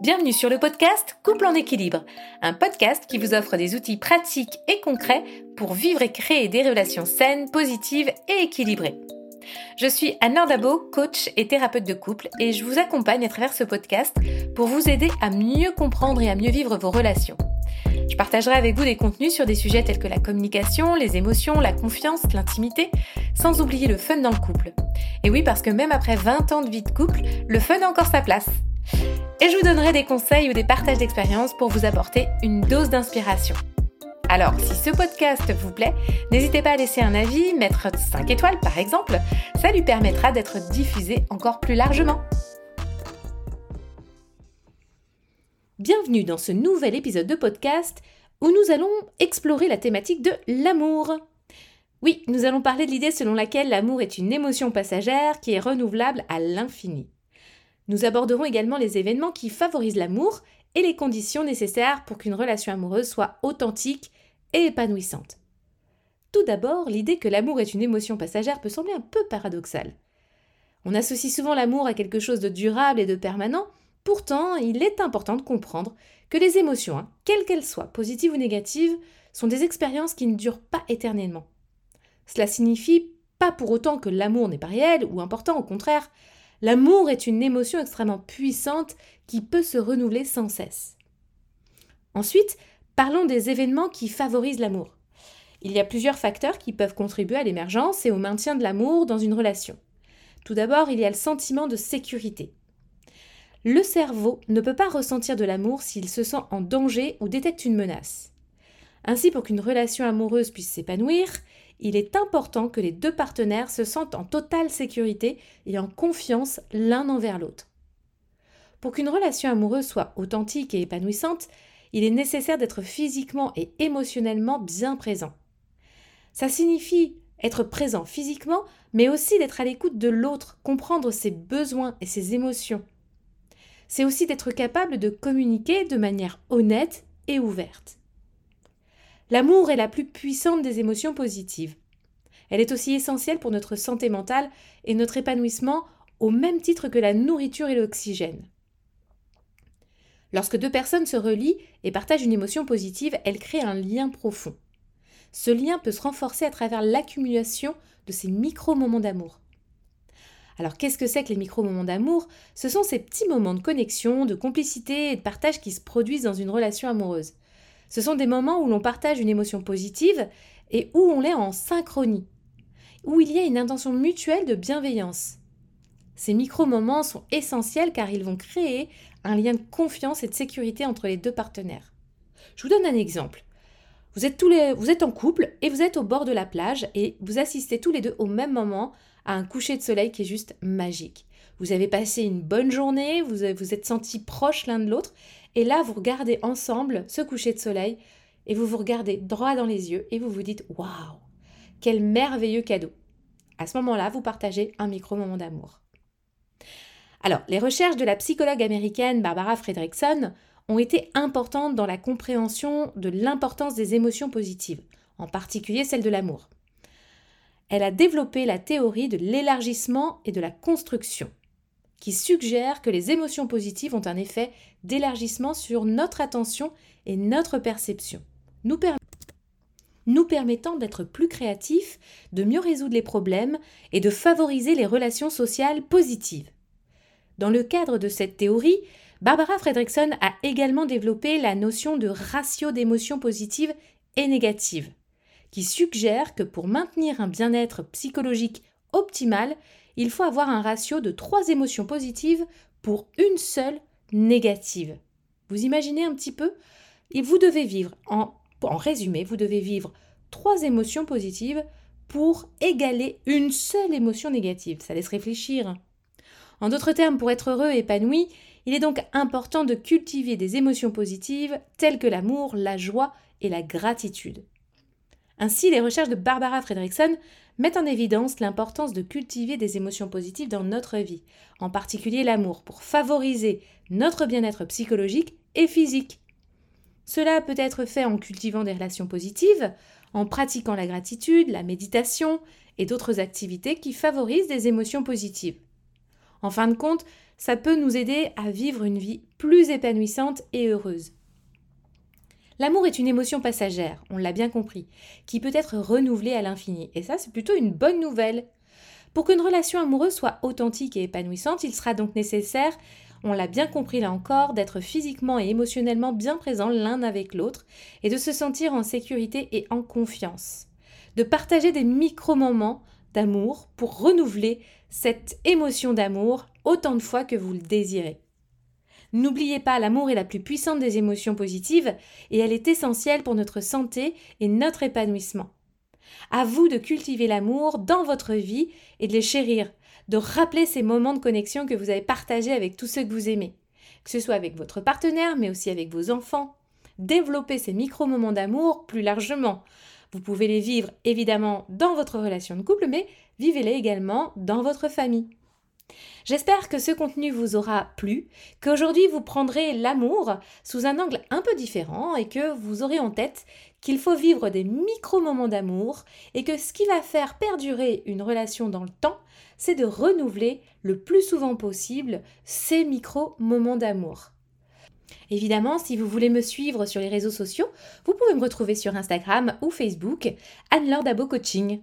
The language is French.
Bienvenue sur le podcast Couple en équilibre, un podcast qui vous offre des outils pratiques et concrets pour vivre et créer des relations saines, positives et équilibrées. Je suis Anne-Laure Dabo, coach et thérapeute de couple et je vous accompagne à travers ce podcast pour vous aider à mieux comprendre et à mieux vivre vos relations. Je partagerai avec vous des contenus sur des sujets tels que la communication, les émotions, la confiance, l'intimité, sans oublier le fun dans le couple. Et oui, parce que même après 20 ans de vie de couple, le fun a encore sa place. Et je vous donnerai des conseils ou des partages d'expériences pour vous apporter une dose d'inspiration. Alors, si ce podcast vous plaît, n'hésitez pas à laisser un avis, mettre 5 étoiles par exemple, ça lui permettra d'être diffusé encore plus largement. Bienvenue dans ce nouvel épisode de podcast où nous allons explorer la thématique de l'amour. Oui, nous allons parler de l'idée selon laquelle l'amour est une émotion passagère qui est renouvelable à l'infini. Nous aborderons également les événements qui favorisent l'amour et les conditions nécessaires pour qu'une relation amoureuse soit authentique et épanouissante. Tout d'abord, l'idée que l'amour est une émotion passagère peut sembler un peu paradoxale. On associe souvent l'amour à quelque chose de durable et de permanent, pourtant il est important de comprendre que les émotions, quelles qu'elles soient, positives ou négatives, sont des expériences qui ne durent pas éternellement. Cela signifie pas pour autant que l'amour n'est pas réel ou important, au contraire. L'amour est une émotion extrêmement puissante qui peut se renouveler sans cesse. Ensuite, parlons des événements qui favorisent l'amour. Il y a plusieurs facteurs qui peuvent contribuer à l'émergence et au maintien de l'amour dans une relation. Tout d'abord, il y a le sentiment de sécurité. Le cerveau ne peut pas ressentir de l'amour s'il se sent en danger ou détecte une menace. Ainsi, pour qu'une relation amoureuse puisse s'épanouir, il est important que les deux partenaires se sentent en totale sécurité et en confiance l'un envers l'autre. Pour qu'une relation amoureuse soit authentique et épanouissante, il est nécessaire d'être physiquement et émotionnellement bien présent. Ça signifie être présent physiquement, mais aussi d'être à l'écoute de l'autre, comprendre ses besoins et ses émotions. C'est aussi d'être capable de communiquer de manière honnête et ouverte. L'amour est la plus puissante des émotions positives. Elle est aussi essentielle pour notre santé mentale et notre épanouissement au même titre que la nourriture et l'oxygène. Lorsque deux personnes se relient et partagent une émotion positive, elles créent un lien profond. Ce lien peut se renforcer à travers l'accumulation de ces micro-moments d'amour. Alors qu'est-ce que c'est que les micro-moments d'amour ? Ce sont ces petits moments de connexion, de complicité et de partage qui se produisent dans une relation amoureuse. Ce sont des moments où l'on partage une émotion positive et où on l'est en synchronie, où il y a une intention mutuelle de bienveillance. Ces micro-moments sont essentiels car ils vont créer un lien de confiance et de sécurité entre les deux partenaires. Je vous donne un exemple. Vous êtes en couple et vous êtes au bord de la plage et vous assistez tous les deux au même moment à un coucher de soleil qui est juste magique. Vous avez passé une bonne journée, vous vous êtes sentis proches l'un de l'autre et là vous regardez ensemble ce coucher de soleil et vous vous regardez droit dans les yeux et vous vous dites « Waouh, quel merveilleux cadeau !» À ce moment-là, vous partagez un micro-moment d'amour. Alors, les recherches de la psychologue américaine Barbara Fredrickson ont été importantes dans la compréhension de l'importance des émotions positives, en particulier celle de l'amour. Elle a développé la théorie de l'élargissement et de la construction, qui suggère que les émotions positives ont un effet d'élargissement sur notre attention et notre perception, nous permettant d'être plus créatifs, de mieux résoudre les problèmes et de favoriser les relations sociales positives. Dans le cadre de cette théorie, Barbara Fredrickson a également développé la notion de ratio d'émotions positives et négatives, qui suggère que pour maintenir un bien-être psychologique optimal, il faut avoir un ratio de 3 émotions positives pour une seule négative. Vous imaginez un petit peu ? Et vous devez vivre, en résumé, vous devez vivre 3 émotions positives pour égaler une seule émotion négative. Ça laisse réfléchir. En d'autres termes, pour être heureux et épanoui, il est donc important de cultiver des émotions positives telles que l'amour, la joie et la gratitude. Ainsi, les recherches de Barbara Fredrickson mettent en évidence l'importance de cultiver des émotions positives dans notre vie, en particulier l'amour, pour favoriser notre bien-être psychologique et physique. Cela peut être fait en cultivant des relations positives, en pratiquant la gratitude, la méditation et d'autres activités qui favorisent des émotions positives. En fin de compte, ça peut nous aider à vivre une vie plus épanouissante et heureuse. L'amour est une émotion passagère, on l'a bien compris, qui peut être renouvelée à l'infini. Et ça, c'est plutôt une bonne nouvelle. Pour qu'une relation amoureuse soit authentique et épanouissante, il sera donc nécessaire, on l'a bien compris là encore, d'être physiquement et émotionnellement bien présents l'un avec l'autre et de se sentir en sécurité et en confiance. De partager des micro-moments d'amour pour renouveler cette émotion d'amour autant de fois que vous le désirez. N'oubliez pas, l'amour est la plus puissante des émotions positives et elle est essentielle pour notre santé et notre épanouissement. À vous de cultiver l'amour dans votre vie et de les chérir, de rappeler ces moments de connexion que vous avez partagés avec tous ceux que vous aimez, que ce soit avec votre partenaire mais aussi avec vos enfants. Développez ces micro-moments d'amour plus largement. Vous pouvez les vivre évidemment dans votre relation de couple mais vivez-les également dans votre famille. J'espère que ce contenu vous aura plu, qu'aujourd'hui vous prendrez l'amour sous un angle un peu différent et que vous aurez en tête qu'il faut vivre des micro-moments d'amour et que ce qui va faire perdurer une relation dans le temps, c'est de renouveler le plus souvent possible ces micro-moments d'amour. Évidemment, si vous voulez me suivre sur les réseaux sociaux, vous pouvez me retrouver sur Instagram ou Facebook, Anne-Laure Dabo Coaching.